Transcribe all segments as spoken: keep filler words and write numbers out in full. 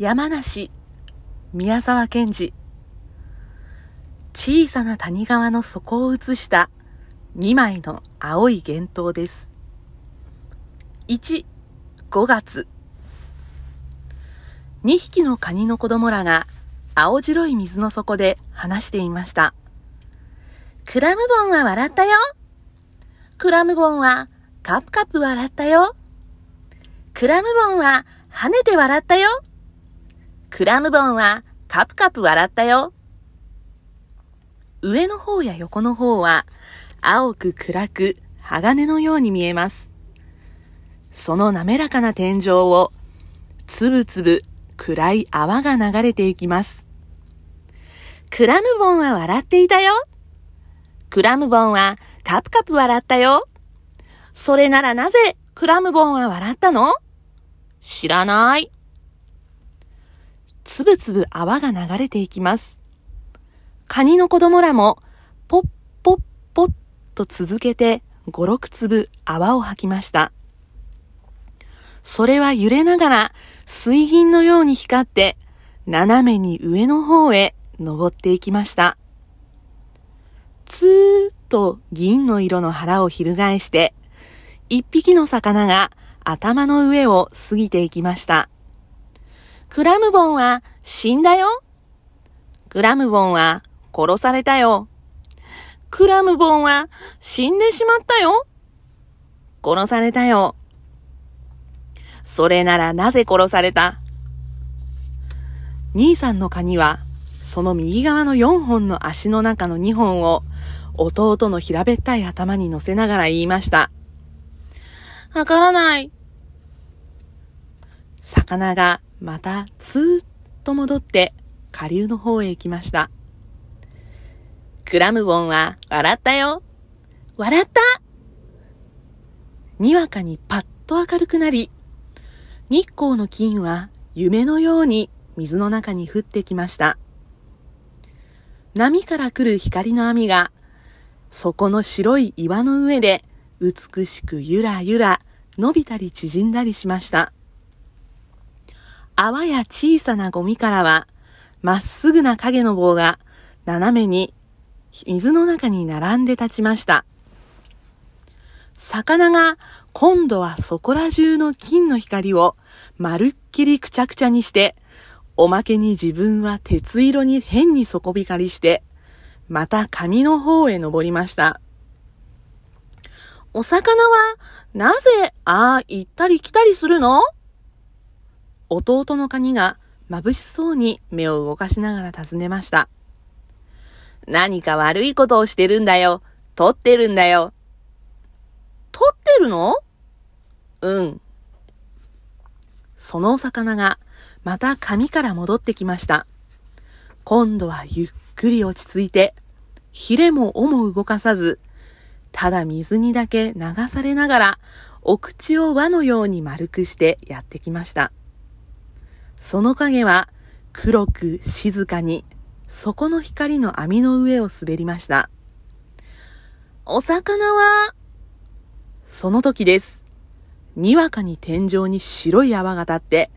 山梨、宮沢賢治。小さな谷川の底を映したにまいの青い原稿です。いち、ごがつ。にひきのカニの子供らが青白い水の底で話していました。クラムボンは笑ったよ。クラムボンはカプカプ笑ったよ。クラムボンは跳ねて笑ったよ。クラムボンはカプカプ笑ったよ。上の方や横の方は青く暗く鋼のように見えます。その滑らかな天井をつぶつぶ暗い泡が流れていきます。クラムボンは笑っていたよ。クラムボンはカプカプ笑ったよ。それならなぜクラムボンは笑ったの？知らない。つぶつぶ泡が流れていきます。カニの子供らもポッポッポッと続けてご、ろくつぶ泡を吐きました。それは揺れながら水銀のように光って斜めに上の方へ登っていきました。つーっと銀の色の腹を翻して一匹の魚が頭の上を過ぎていきました。クラムボンは死んだよ。クラムボンは殺されたよ。クラムボンは死んでしまったよ。殺されたよ。それならなぜ殺された？兄さんのカニはその右側のよんほんの足の中のにほんを弟の平べったい頭に乗せながら言いました。わからない。魚がまたつーっと戻って下流の方へ行きました。クラムボンは笑ったよ。笑った。にわかにパッと明るくなり、日光の金は夢のように水の中に降ってきました。波から来る光の網が、そこの白い岩の上で美しくゆらゆら伸びたり縮んだりしました。泡や小さなゴミからは、まっすぐな影の棒が斜めに水の中に並んで立ちました。魚が今度はそこら中の金の光をまるっきりくちゃくちゃにして、おまけに自分は鉄色に変に底光りして、また紙の方へ登りました。お魚はなぜああ行ったり来たりするの？弟のカニが眩しそうに目を動かしながら尋ねました。何か悪いことをしてるんだよ。取ってるんだよ。取ってるの？うん。そのお魚がまた紙から戻ってきました。今度はゆっくり落ち着いて、ヒレも尾も動かさず、ただ水にだけ流されながら、お口を輪のように丸くしてやってきました。その影は黒く静かに、そこの光の網の上を滑りました。お魚は、その時です。にわかに天井に白い泡が立って、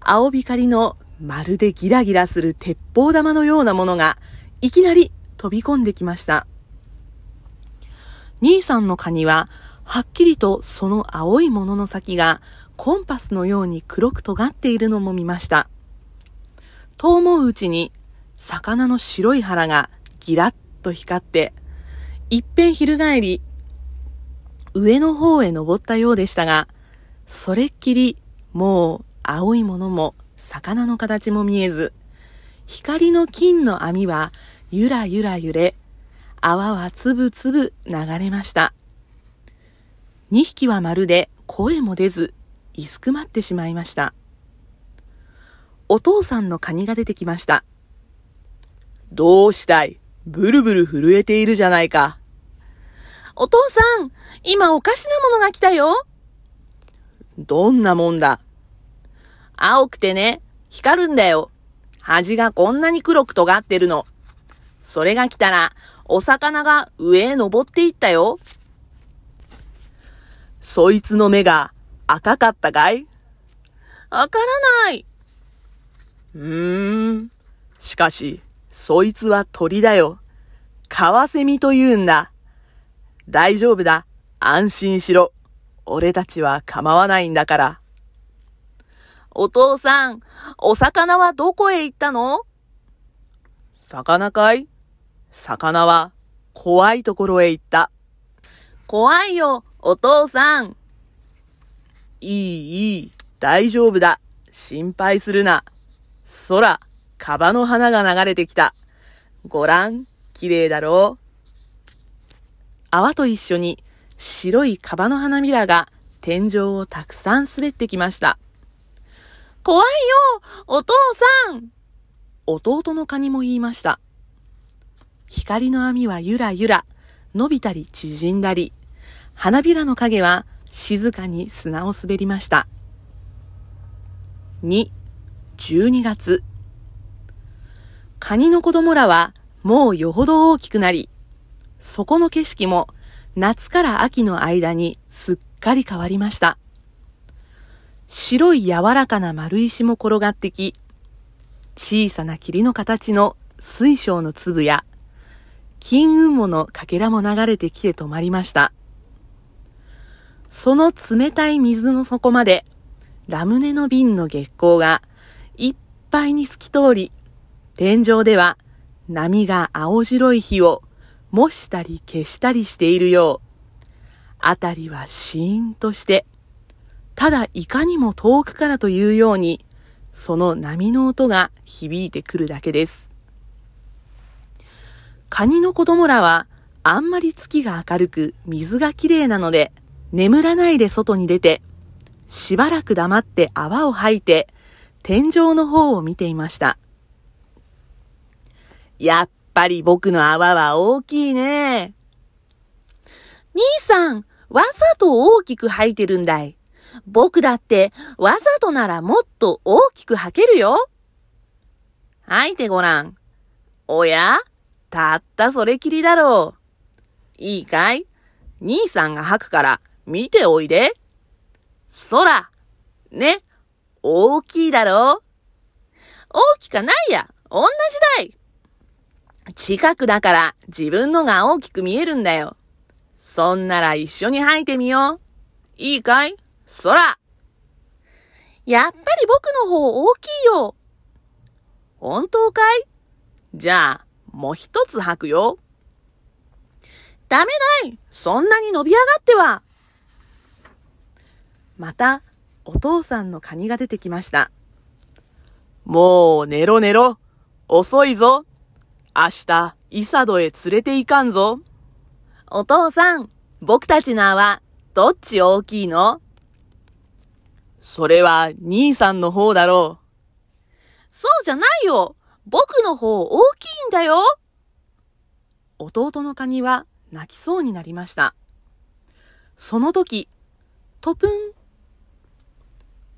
青光のまるでギラギラする鉄砲玉のようなものが、いきなり飛び込んできました。兄さんのカニは、はっきりとその青いものの先が、コンパスのように黒く尖っているのも見ました。と思ううちに、魚の白い腹がギラッと光って、一遍翻り、上の方へ登ったようでしたが、それっきりもう青いものも魚の形も見えず、光の金の網はゆらゆら揺れ、泡はつぶつぶ流れました。にひきはまるで声も出ず、いすくまってしまいました。お父さんのカニが出てきました。どうしたい？ブルブル震えているじゃないか。お父さん、今おかしなものが来たよ。どんなもんだ？青くてね、光るんだよ。端がこんなに黒く尖ってるの。それが来たら、お魚が上へ登っていったよ。そいつの目が、赤かったかい？わからない。うーん。しかし、そいつは鳥だよ。カワセミと言うんだ。大丈夫だ。安心しろ。俺たちは構わないんだから。お父さん、お魚はどこへ行ったの？魚かい？魚は怖いところへ行った。怖いよ、お父さん。いい、いい、大丈夫だ。心配するな。空、カバの花が流れてきた。ごらん、きれいだろう。泡と一緒に白いカバの花びらが天井をたくさん滑ってきました。怖いよ、お父さん。弟のカニも言いました。光の網はゆらゆら、伸びたり縮んだり、花びらの影は静かに砂を滑りました。に、じゅうにがつ。カニの子供らはもうよほど大きくなり、そこの景色も夏から秋の間にすっかり変わりました。白い柔らかな丸石も転がってき、小さな霧の形の水晶の粒や、金雲母のかけらも流れてきて止まりました。その冷たい水の底まで、ラムネの瓶の月光がいっぱいに透き通り、天井では波が青白い火を模したり消したりしているよう、あたりはシーンとして、ただいかにも遠くからというように、その波の音が響いてくるだけです。カニの子供らはあんまり月が明るく水がきれいなので、眠らないで外に出て、しばらく黙って泡を吐いて、天井の方を見ていました。やっぱり僕の泡は大きいね。兄さん、わざと大きく吐いてるんだい。僕だってわざとならもっと大きく吐けるよ。吐いてごらん。おや、たったそれきりだろう。いいかい？兄さんが吐くから見ておいで。空、ね、大きいだろう。大きかないや、おんなじだい。近くだから自分のが大きく見えるんだよ。そんなら一緒に吐いてみよう。いいかい？空。やっぱり僕の方大きいよ。本当かい？じゃあ、もう一つ吐くよ。ダメだい。そんなに伸び上がっては。また、お父さんのカニが出てきました。もう寝ろ寝ろ。遅いぞ。明日、イサドへ連れて行かんぞ。お父さん、僕たちの泡、どっち大きいの？それは兄さんの方だろう。そうじゃないよ。僕の方大きいんだよ。弟のカニは泣きそうになりました。その時、トプン。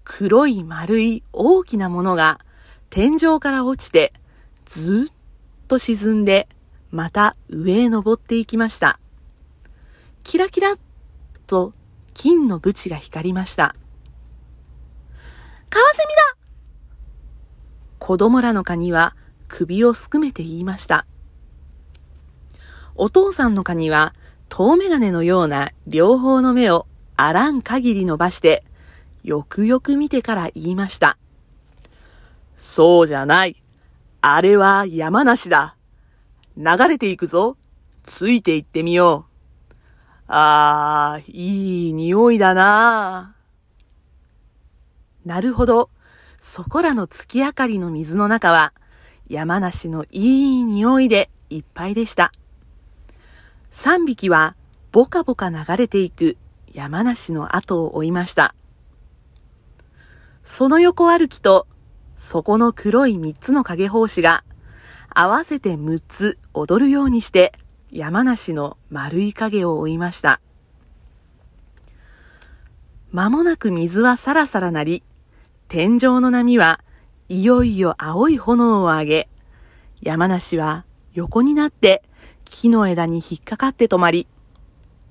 黒い丸い大きなものが天井から落ちてずっと沈んでまた上へ登っていきました。キラキラっと金の縁が光りました。カワセミだ！子供らのカニは首をすくめて言いました。お父さんのカニは遠眼鏡のような両方の目をあらん限り伸ばして、よくよく見てから言いました。そうじゃない。あれは山梨だ。流れていくぞ。ついていってみよう。あー、いい匂いだな。なるほど。そこらの月明かりの水の中は、山梨のいい匂いでいっぱいでした。さんびきは、ぼかぼか流れていく山梨の後を追いました。その横歩きと、そこの黒いみっつの影胞子が、合わせてむっつ踊るようにして、山梨の丸い影を追いました。まもなく水はさらさらなり、天井の波はいよいよ青い炎を上げ、山梨は横になって木の枝に引っかかって止まり、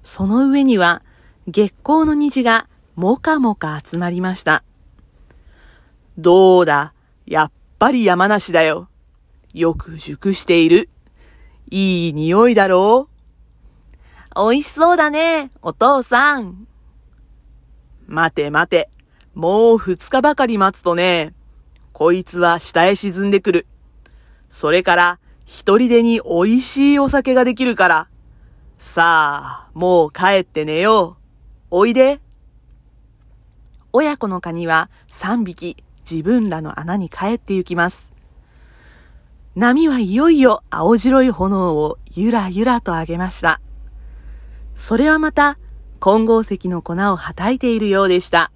その上には月光の虹がもかもか集まりました。どうだ、やっぱり山梨だよ。よく熟している。いい匂いだろう。おいしそうだね、お父さん。待て待て、もう二日ばかり待つとね、こいつは下へ沈んでくる。それから一人でにおいしいお酒ができるから。さあ、もう帰って寝よう。おいで。親子のカニはさんびき自分らの穴に帰って行きます。波はいよいよ青白い炎をゆらゆらと上げました。それはまた金剛石の粉をはたいているようでした。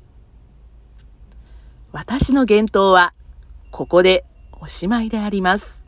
私の幻灯はここでおしまいであります。